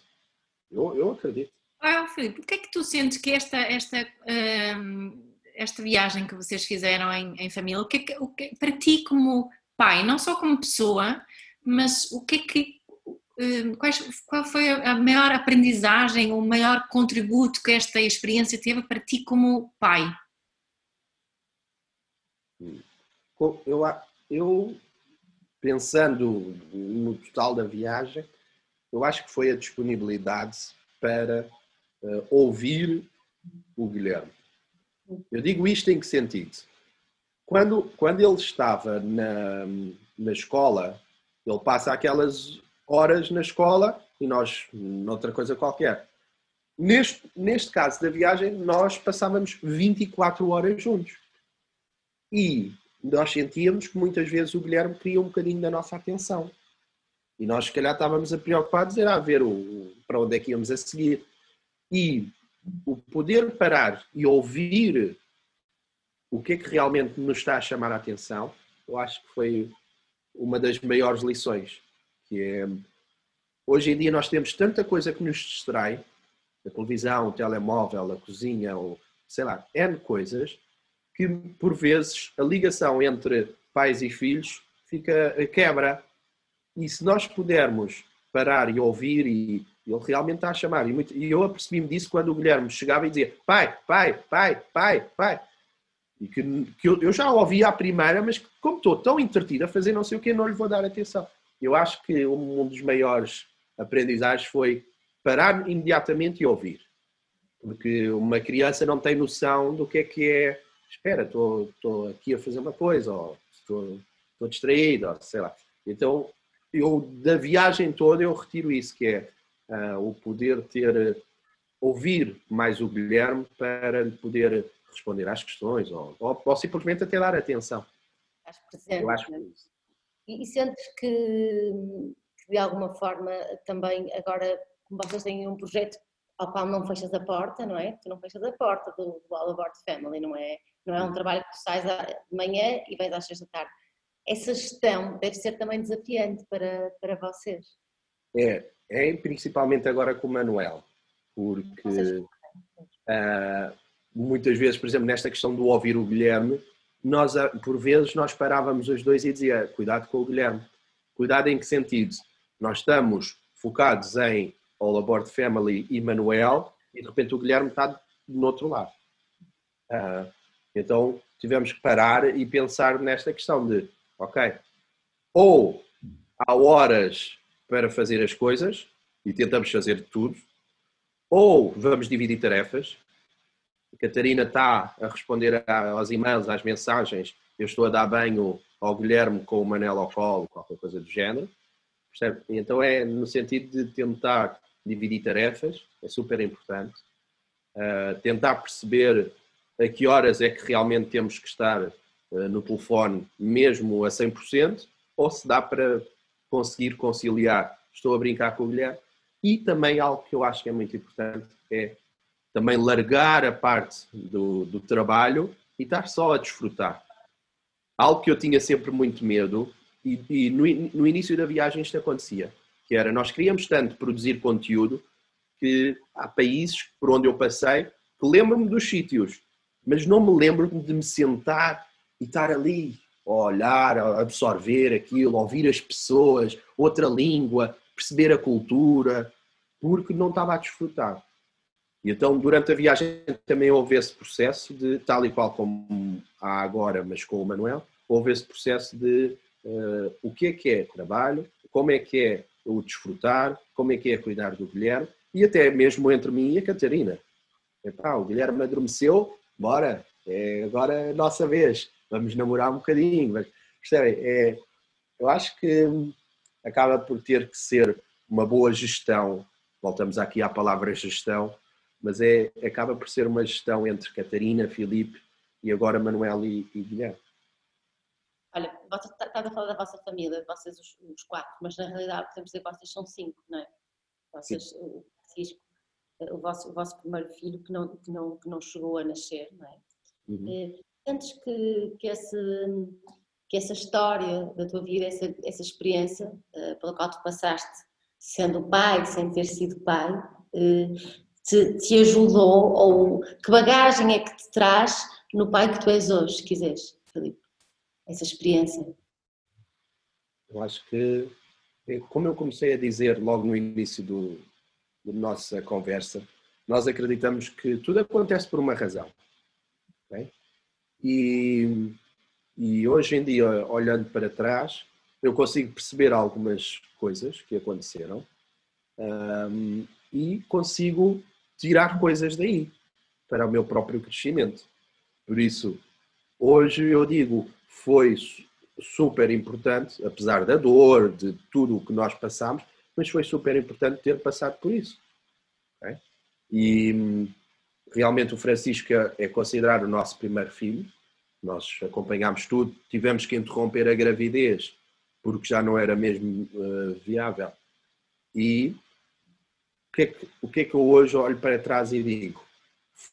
Eu, eu acredito. Ah, Filipe, o que é que tu sentes que esta, esta, uh, esta viagem que vocês fizeram em, em família, o que é que, o que, para ti como pai, não só como pessoa, mas o que é que, uh, quais, qual foi a maior aprendizagem, o maior contributo que esta experiência teve para ti como pai? Eu, eu pensando no total da viagem, eu acho que foi a disponibilidade para uh, ouvir o Guilherme. Eu digo isto em que sentido? Quando, quando ele estava na, na escola, ele passa aquelas horas na escola e nós noutra coisa qualquer. Neste, neste caso da viagem, nós passávamos vinte e quatro horas juntos. E nós sentíamos que muitas vezes o Guilherme queria um bocadinho da nossa atenção. E nós, se calhar, estávamos a preocupados era a ver o, para onde é que íamos a seguir. E o poder parar e ouvir o que é que realmente nos está a chamar a atenção, eu acho que foi uma das maiores lições. Que é, hoje em dia nós temos tanta coisa que nos distrai, a televisão, o telemóvel, a cozinha, ou, sei lá, N coisas, que por vezes a ligação entre pais e filhos fica quebra. E se nós pudermos parar e ouvir, e ele realmente está a chamar. E, muito, e eu apercebi-me disso quando o Guilherme chegava e dizia pai, pai, pai, pai, pai. E que, que eu, eu já ouvi à primeira, mas como estou tão entretido a fazer não sei o quê, não lhe vou dar atenção. Eu acho que um, um dos maiores aprendizagens foi parar imediatamente e ouvir. Porque uma criança não tem noção do que é que é, espera, estou, estou aqui a fazer uma coisa, ou estou, estou distraído, ou sei lá. Então, eu, da viagem toda, eu retiro isso, que é uh, o poder ter, ouvir mais o Guilherme para lhe poder responder às questões ou, ou, ou simplesmente até dar atenção. Estás presente. Eu acho que... E, e sentes que, que, de alguma forma, também agora, como vocês têm um projeto ao qual não fechas a porta, não é? Tu não fechas a porta do, do All Aboard Family, não é? Não é um trabalho que tu sais de manhã e vais às seis da tarde. Essa gestão deve ser também desafiante para, para vocês. É, é principalmente agora com o Manuel, porque uh, muitas vezes, por exemplo, nesta questão do ouvir o Guilherme, nós, por vezes, nós parávamos os dois e dizia, cuidado com o Guilherme. Cuidado em que sentido? Nós estamos focados em All Aboard Family e Manuel e, de repente, o Guilherme está no outro lado. Uh, então, tivemos que parar e pensar nesta questão de, ok, ou há horas para fazer as coisas e tentamos fazer tudo, ou vamos dividir tarefas. A Catarina está a responder aos e-mails, às mensagens, eu estou a dar banho ao Guilherme com o Manel ao colo, qualquer coisa do género. Percebe? Então é no sentido de tentar dividir tarefas, é super importante. Uh, tentar perceber a que horas é que realmente temos que estar uh, no telefone mesmo a cem por cento, ou se dá para conseguir conciliar, estou a brincar com o Guilherme. E também algo que eu acho que é muito importante é também largar a parte do, do trabalho e estar só a desfrutar. Algo que eu tinha sempre muito medo, e, e no, no início da viagem isto acontecia, que era, nós queríamos tanto produzir conteúdo que há países por onde eu passei que lembro-me dos sítios, mas não me lembro de me sentar e estar ali, a olhar, a absorver aquilo, a ouvir as pessoas, outra língua, perceber a cultura, porque não estava a desfrutar. E então, durante a viagem, também houve esse processo de, tal e qual como há agora, mas com o Manuel, houve esse processo de uh, o que é que é trabalho, como é que é o desfrutar, como é que é cuidar do Guilherme, e até mesmo entre mim e a Catarina. Epá, o Guilherme adormeceu, bora, é agora é a nossa vez, vamos namorar um bocadinho. Mas, percebem, é, eu acho que acaba por ter que ser uma boa gestão, voltamos aqui à palavra gestão, mas é, acaba por ser uma gestão entre Catarina, Filipe e agora Manuel e, e Guilherme. Olha, você está a falar da vossa família, vocês os, os quatro, mas na realidade podemos dizer que vocês são cinco, não é? Vocês, o, Francisco, o, vosso, o vosso primeiro filho que não, que, não, que não chegou a nascer, não é? Uhum. É, antes que, que, esse, que essa história da tua vida, essa, essa experiência uh, pela qual tu passaste sendo pai, sem ter sido pai, uh, Te, te ajudou, ou que bagagem é que te traz no pai que tu és hoje, se quiseres, Filipe, essa experiência? Eu acho que, como eu comecei a dizer logo no início do, da nossa conversa, nós acreditamos que tudo acontece por uma razão, okay? e, e hoje em dia, olhando para trás, eu consigo perceber algumas coisas que aconteceram um, e consigo tirar coisas daí, para o meu próprio crescimento. Por isso, hoje eu digo, foi super importante, apesar da dor, de tudo o que nós passámos, mas foi super importante ter passado por isso. Okay? E realmente o Francisco é considerado o nosso primeiro filho, nós acompanhámos tudo, tivemos que interromper a gravidez, porque já não era mesmo uh, viável. E O que, é que, o que é que eu hoje olho para trás e digo?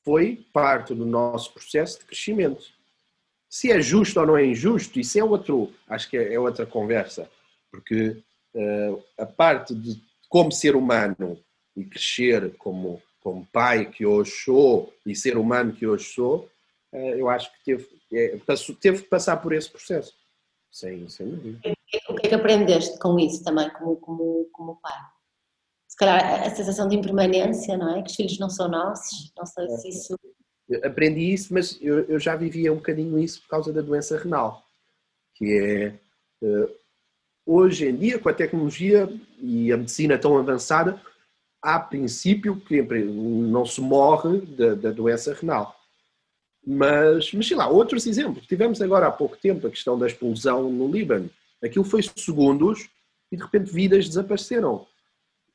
Foi parte do nosso processo de crescimento. Se é justo ou não é injusto, isso é outro, acho que é outra conversa, porque uh, a parte de como ser humano e crescer como, como pai que hoje sou e ser humano que hoje sou, uh, eu acho que teve, é, teve que passar por esse processo. Sem, sem dúvida. O que é que aprendeste com isso também, como, como, como pai? Se calhar a sensação de impermanência, não é? Que os filhos não são nossos, não sei se isso... Eu aprendi isso, mas eu, eu já vivia um bocadinho isso por causa da doença renal, que é, hoje em dia, com a tecnologia e a medicina tão avançada, há princípio que não se morre da, da doença renal. Mas, mas, sei lá, outros exemplos. Tivemos agora há pouco tempo a questão da explosão no Líbano. Aquilo foi segundos e, de repente, vidas desapareceram.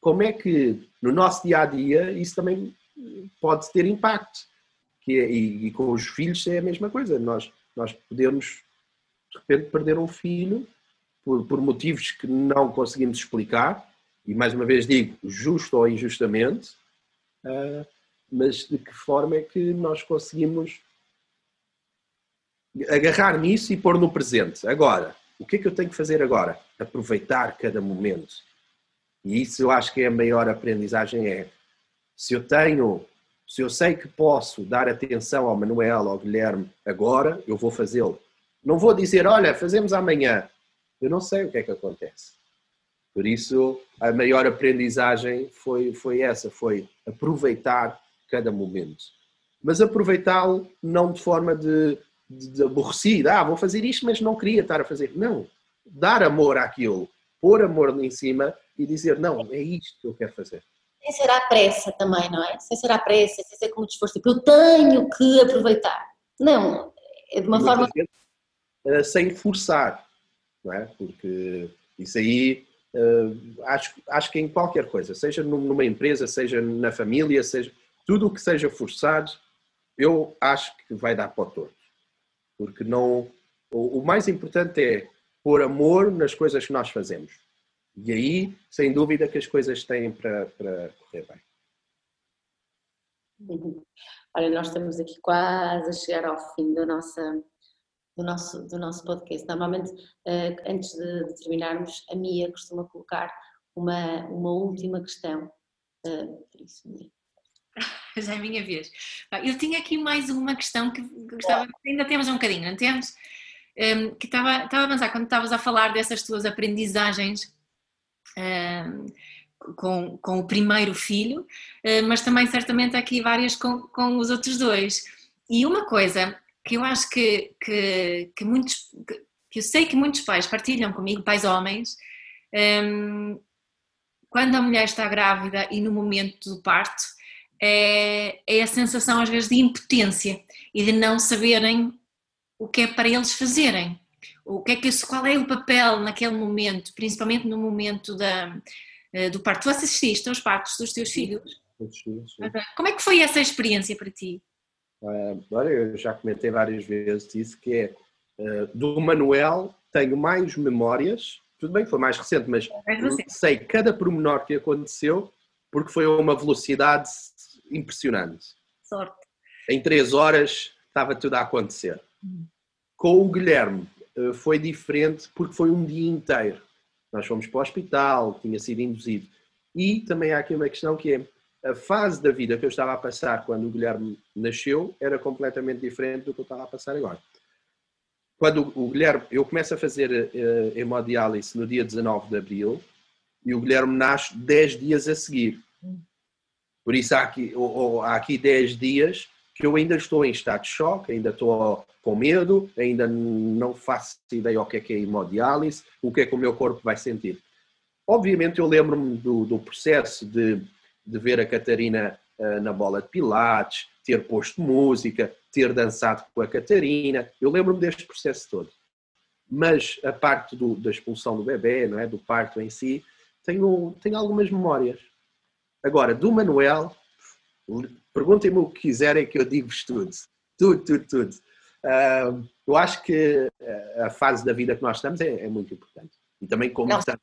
Como é que no nosso dia-a-dia isso também pode ter impacto? Que, e, e com os filhos é a mesma coisa. Nós, nós podemos, de repente, perder um filho por, por motivos que não conseguimos explicar. E, mais uma vez digo, justo ou injustamente. Uh, mas de que forma é que nós conseguimos agarrar nisso e pôr no presente? Agora, o que é que eu tenho que fazer agora? Aproveitar cada momento. E isso eu acho que é a maior aprendizagem, é, se eu tenho Se eu sei que posso dar atenção ao Manuel, ao Guilherme agora, eu vou fazê-lo. Não vou dizer, olha, fazemos amanhã. Eu não sei o que é que acontece. Por isso, a maior aprendizagem foi, foi essa, foi aproveitar cada momento. Mas aproveitá-lo não de forma de, de, de aborrecida. Ah, vou fazer isto, mas não queria estar a fazer. Não. Dar amor àquilo. Pôr amor em cima e dizer, não, é isto que eu quero fazer. Sem ser à pressa também, não é? Sem ser à pressa, sem ser como desforço. Tipo, eu tenho que aproveitar. Não, é de uma Muita forma... Gente, sem forçar, não é? Porque isso aí... Uh, acho, acho que em qualquer coisa, seja numa empresa, seja na família, seja tudo o que seja forçado, eu acho que vai dar para o torto. Porque não, o, o mais importante é pôr amor nas coisas que nós fazemos. E aí, sem dúvida, que as coisas têm para, para correr bem. Olha, nós estamos aqui quase a chegar ao fim da nossa... Do nosso, do nosso podcast. Normalmente, antes de terminarmos, a Mia costuma colocar uma, uma última questão. Por isso, Mia. Já é a minha vez. Eu tinha aqui mais uma questão que gostava, é. Ainda temos um bocadinho, não temos? Que estava, estava a pensar, quando estavas a falar dessas tuas aprendizagens com, com o primeiro filho, mas também certamente aqui várias com, com os outros dois. E uma coisa... que eu acho que, que, que muitos, que, que eu sei que muitos pais partilham comigo, pais homens, um, quando a mulher está grávida e no momento do parto, é, é a sensação às vezes de impotência e de não saberem o que é para eles fazerem, o que é que, qual é o papel naquele momento, principalmente no momento da, do parto. Tu assististe aos partos dos teus filhos? Sim, sim. Como é que foi essa experiência para ti? Olha, eu já comentei várias vezes isso, que é, do Manuel tenho mais memórias, tudo bem que foi mais recente, mas sei cada pormenor que aconteceu, porque foi a uma velocidade impressionante. Sorte. Em três horas estava tudo a acontecer. Com o Guilherme foi diferente, porque foi um dia inteiro. Nós fomos para o hospital, tinha sido induzido. E também há aqui uma questão que é, a fase da vida que eu estava a passar quando o Guilherme nasceu era completamente diferente do que eu estava a passar agora. Quando o Guilherme, eu começo a fazer uh, hemodiálise no dia dezanove de abril e o Guilherme nasce dez dias a seguir. Por isso há aqui, ou, ou, há aqui dez dias que eu ainda estou em estado de choque, ainda estou com medo, ainda não faço ideia o que é que é hemodiálise, o que é que o meu corpo vai sentir. Obviamente eu lembro-me do, do processo de de ver a Catarina uh, na bola de pilates, ter posto música, ter dançado com a Catarina. Eu lembro-me deste processo todo. Mas a parte do, da expulsão do bebê, não é? Do parto em si, tenho, tenho algumas memórias. Agora, do Manuel, perguntem-me o que quiserem que eu digo-vos tudo. Tudo, tudo, tudo. Uh, eu acho que a fase da vida que nós estamos é, é muito importante. E também como não. estamos...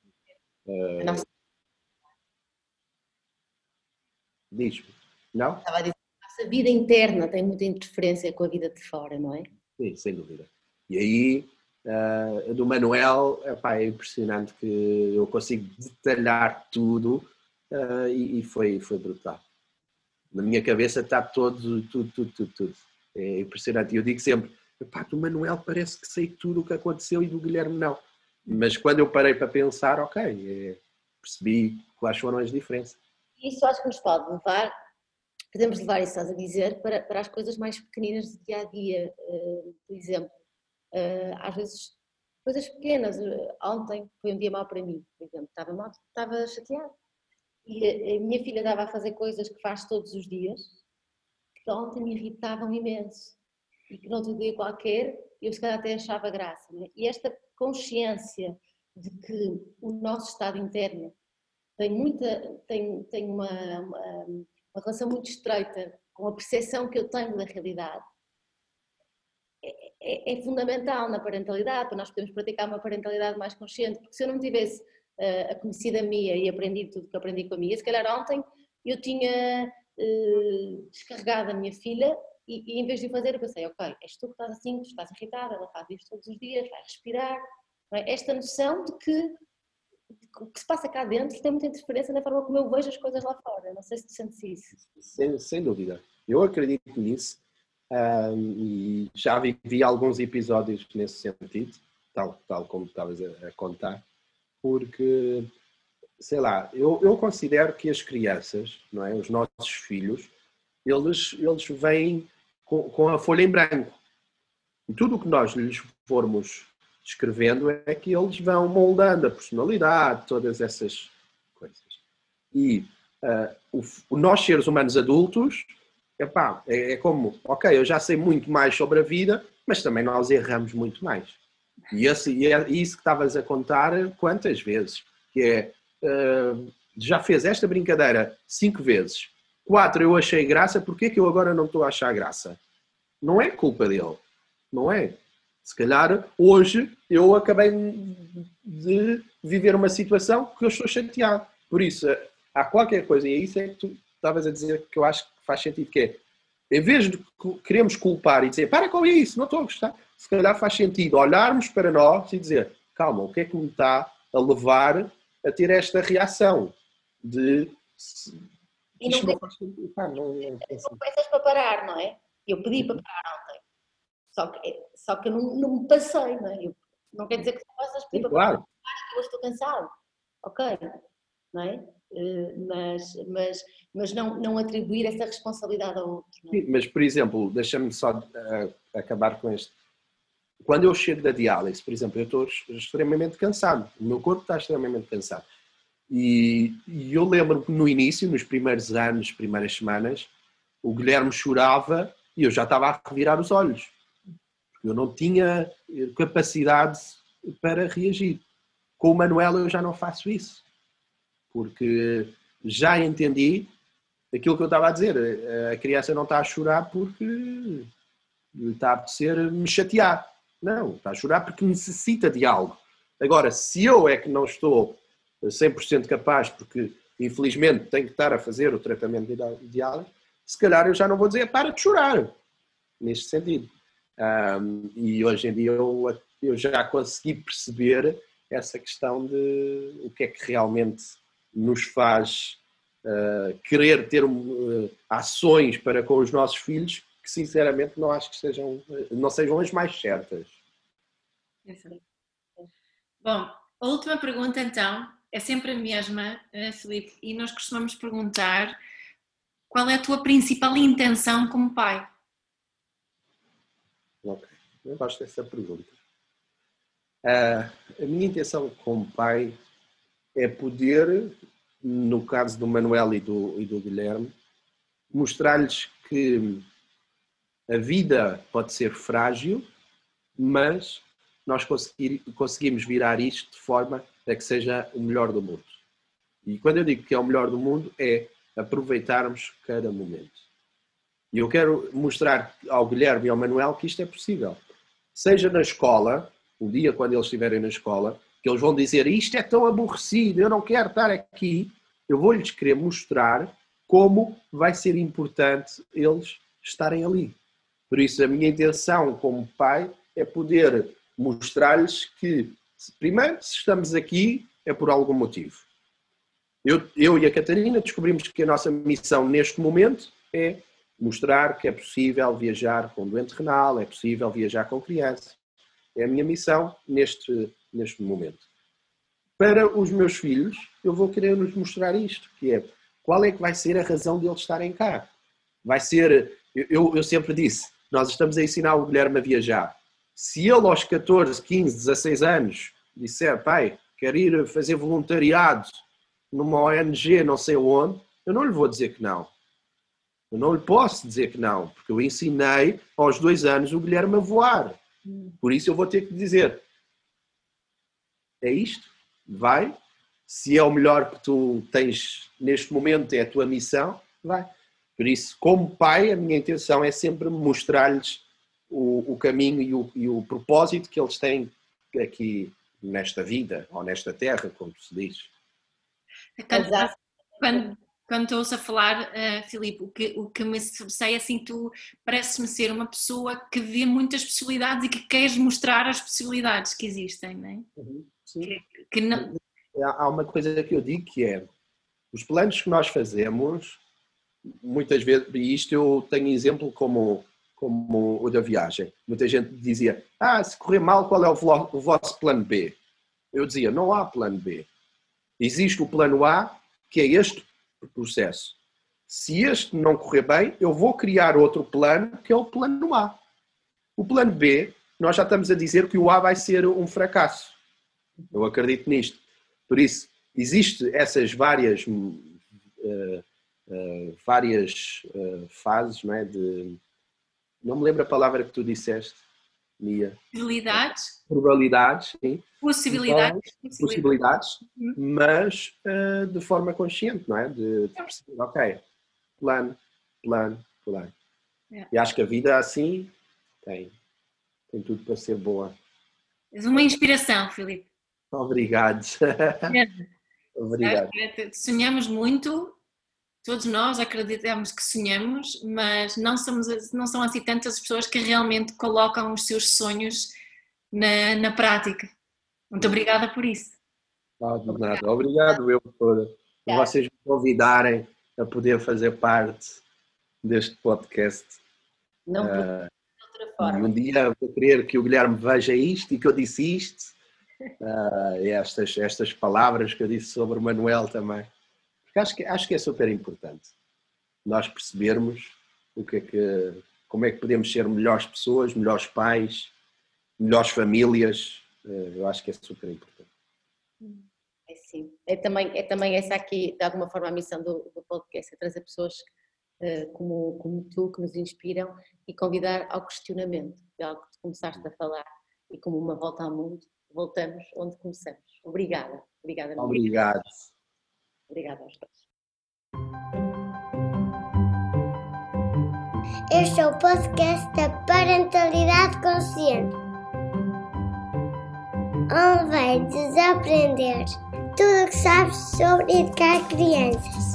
Uh, não. Diz-me, não? Estava a dizer que a nossa vida interna tem muita interferência com a vida de fora, não é? Sim, sem dúvida. E aí, uh, do Manuel, epá, é impressionante que eu consigo detalhar tudo uh, e, e foi, foi brutal. Na minha cabeça está todo, tudo, tudo, tudo, tudo. É impressionante. E eu digo sempre, epá, do Manuel parece que sei tudo o que aconteceu e do Guilherme não. Mas quando eu parei para pensar, ok, é, percebi quais foram as diferenças. Isso acho que nos pode levar, podemos levar isso, estás a dizer, para, para as coisas mais pequeninas do dia a dia. Uh, por exemplo, uh, às vezes coisas pequenas. Uh, ontem foi um dia mau para mim, por exemplo, estava mal, estava chateada. E a, a minha filha estava a fazer coisas que faz todos os dias, que ontem me irritavam imenso. E que no outro dia qualquer, eu se calhar até achava graça. Não é? E esta consciência de que o nosso estado interno tem, muita, tem, tem uma, uma, uma relação muito estreita com a percepção que eu tenho da realidade. É, é, é fundamental na parentalidade, para nós podermos praticar uma parentalidade mais consciente, porque se eu não tivesse uh, a conhecida a Mia e aprendido tudo o que aprendi com a Mia, se calhar ontem eu tinha uh, descarregado a minha filha e, e em vez de o fazer eu pensei, ok, és tu que estás assim, tu estás irritada, ela faz isto todos os dias, vai respirar. Não é? Esta noção de que o que se passa cá dentro tem muita interferência na forma como eu vejo as coisas lá fora. Não sei se tu sentes isso. Sem, sem dúvida. Eu acredito nisso. Um, e já vivi alguns episódios nesse sentido, tal, tal como estavas a, a contar, porque, sei lá, eu, eu considero que as crianças, não é, os nossos filhos, eles, eles vêm com, com a folha em branco. E tudo o que nós lhes formos escrevendo é que eles vão moldando a personalidade, todas essas coisas. E uh, o, o nós, seres humanos adultos, Epá, é, é como, ok, eu já sei muito mais sobre a vida, mas também nós erramos muito mais. E, esse, e é isso que estavas a contar quantas vezes? Que é, uh, já fez esta brincadeira cinco vezes, quatro eu achei graça, porquê é que eu agora não estou a achar graça? Não é culpa dele, não é? Se calhar hoje eu acabei de viver uma situação que eu estou chateado. Por isso, há qualquer coisa, e isso é que tu estavas a dizer que eu acho que faz sentido, que é, em vez de queremos culpar e dizer, para com isso, não estou a gostar, se calhar faz sentido olharmos para nós e dizer, calma, o que é que me está a levar a ter esta reação de... E não, não, pensas, ah, não, não pensas para parar, não é? Eu pedi para parar ontem, só que, só que eu não, não me passei, não é? Eu, não quer dizer que tu possas pedir para claro. parar, eu estou cansado, ok, não é? Mas, mas, mas não, não atribuir essa responsabilidade ao outro. Sim, mas, por exemplo, deixa-me só uh, acabar com isto. Quando eu chego da diálise, por exemplo, eu estou extremamente cansado, o meu corpo está extremamente cansado. E, e eu lembro que no início, nos primeiros anos, primeiras semanas, o Guilherme chorava e eu já estava a revirar os olhos. Eu não tinha capacidade para reagir. Com o Manuel eu já não faço isso. Porque já entendi aquilo que eu estava a dizer. A criança não está a chorar porque está a apetecer me chatear. Não, está a chorar porque necessita de algo. Agora, se eu é que não estou cem por cento capaz, porque infelizmente tenho que estar a fazer o tratamento de algo, se calhar eu já não vou dizer para de chorar. Neste sentido. Um, e hoje em dia eu, eu já consegui perceber essa questão de o que é que realmente nos faz uh, querer ter uh, ações para com os nossos filhos que sinceramente não acho que sejam, não sejam as mais certas. Bom, a última pergunta então é sempre a mesma, Filipe, e nós costumamos perguntar qual é a tua principal intenção como pai? Ok, eu gosto dessa pergunta. Uh, a minha intenção como pai é poder, no caso do Manuel e do, e do Guilherme, mostrar-lhes que a vida pode ser frágil, mas nós conseguir, conseguimos virar isto de forma a que seja o melhor do mundo. E quando eu digo que é o melhor do mundo, é aproveitarmos cada momento. E eu quero mostrar ao Guilherme e ao Manuel que isto é possível. Seja na escola, um dia quando eles estiverem na escola, que eles vão dizer, isto é tão aborrecido, eu não quero estar aqui, eu vou-lhes querer mostrar como vai ser importante eles estarem ali. Por isso, a minha intenção como pai é poder mostrar-lhes que, primeiro, se estamos aqui, é por algum motivo. Eu, eu e a Catarina descobrimos que a nossa missão neste momento é mostrar que é possível viajar com doente renal, é possível viajar com crianças. É a minha missão neste, neste momento. Para os meus filhos, eu vou querer-lhes mostrar isto, que é, qual é que vai ser a razão de eles estarem cá? Vai ser, eu, eu sempre disse, nós estamos a ensinar o Guilherme a viajar. Se ele aos catorze, quinze, dezasseis anos disser, pai, quero ir fazer voluntariado numa O N G não sei onde, eu não lhe vou dizer que não. Eu não lhe posso dizer que não, porque eu ensinei aos dois anos o Guilherme a voar. Por isso eu vou ter que dizer, é isto, vai, se é o melhor que tu tens neste momento, é a tua missão, vai. Por isso, como pai, a minha intenção é sempre mostrar-lhes o, o caminho e o, e o propósito que eles têm aqui nesta vida, ou nesta terra, como se diz. Exato. Quando, quando te ouço a falar, uh, Filipe, o que, o que me sei, assim, tu pareces-me ser uma pessoa que vê muitas possibilidades e que queres mostrar as possibilidades que existem, não é? Uhum, sim. Que, que não, há uma coisa que eu digo que é, os planos que nós fazemos, muitas vezes, e isto eu tenho exemplo como, como o da viagem, muita gente dizia, ah, se correr mal, qual é o vosso plano B? Eu dizia, não há plano B. Existe o plano A, que é este processo. Se este não correr bem, eu vou criar outro plano, que é o plano A. O plano B, nós já estamos a dizer que o A vai ser um fracasso. Eu acredito nisto. Por isso, existem essas várias, uh, uh, várias uh, fases, não é? De, não me lembro a palavra que tu disseste, Mia. Probabilidades. Probabilidades, sim. Possibilidades. Então, possibilidades, uhum. Mas uh, de forma consciente, não é? De, de perceber, ok, plano, plano, plano. É. E acho que a vida assim tem, tem tudo para ser boa. És uma inspiração, Filipe. Obrigado. Obrigado. Sonhamos muito, todos nós acreditamos que sonhamos, mas não, somos, não são assim tantas pessoas que realmente colocam os seus sonhos na, na prática. Muito obrigada por isso. Não, de nada. Obrigado, obrigado eu por é. vocês me convidarem a poder fazer parte deste podcast. Não por uh, outra forma. Um dia vou querer que o Guilherme veja isto e que eu disse isto. Uh, estas, estas palavras que eu disse sobre o Manuel também, porque acho que, acho que é super importante nós percebermos o que é que, como é que podemos ser melhores pessoas, melhores pais, melhores famílias. Uh, eu acho que é super importante. É sim, é também, é também essa aqui de alguma forma a missão do, do podcast, é trazer pessoas uh, como, como tu que nos inspiram e convidar ao questionamento, que é algo que tu começaste a falar e como uma volta ao mundo. Voltamos onde começamos. Obrigada. Obrigada. Obrigado. Obrigada aos dois. Este é o podcast da Parentalidade Consciente, onde vai desaprender tudo o que sabes sobre educar crianças.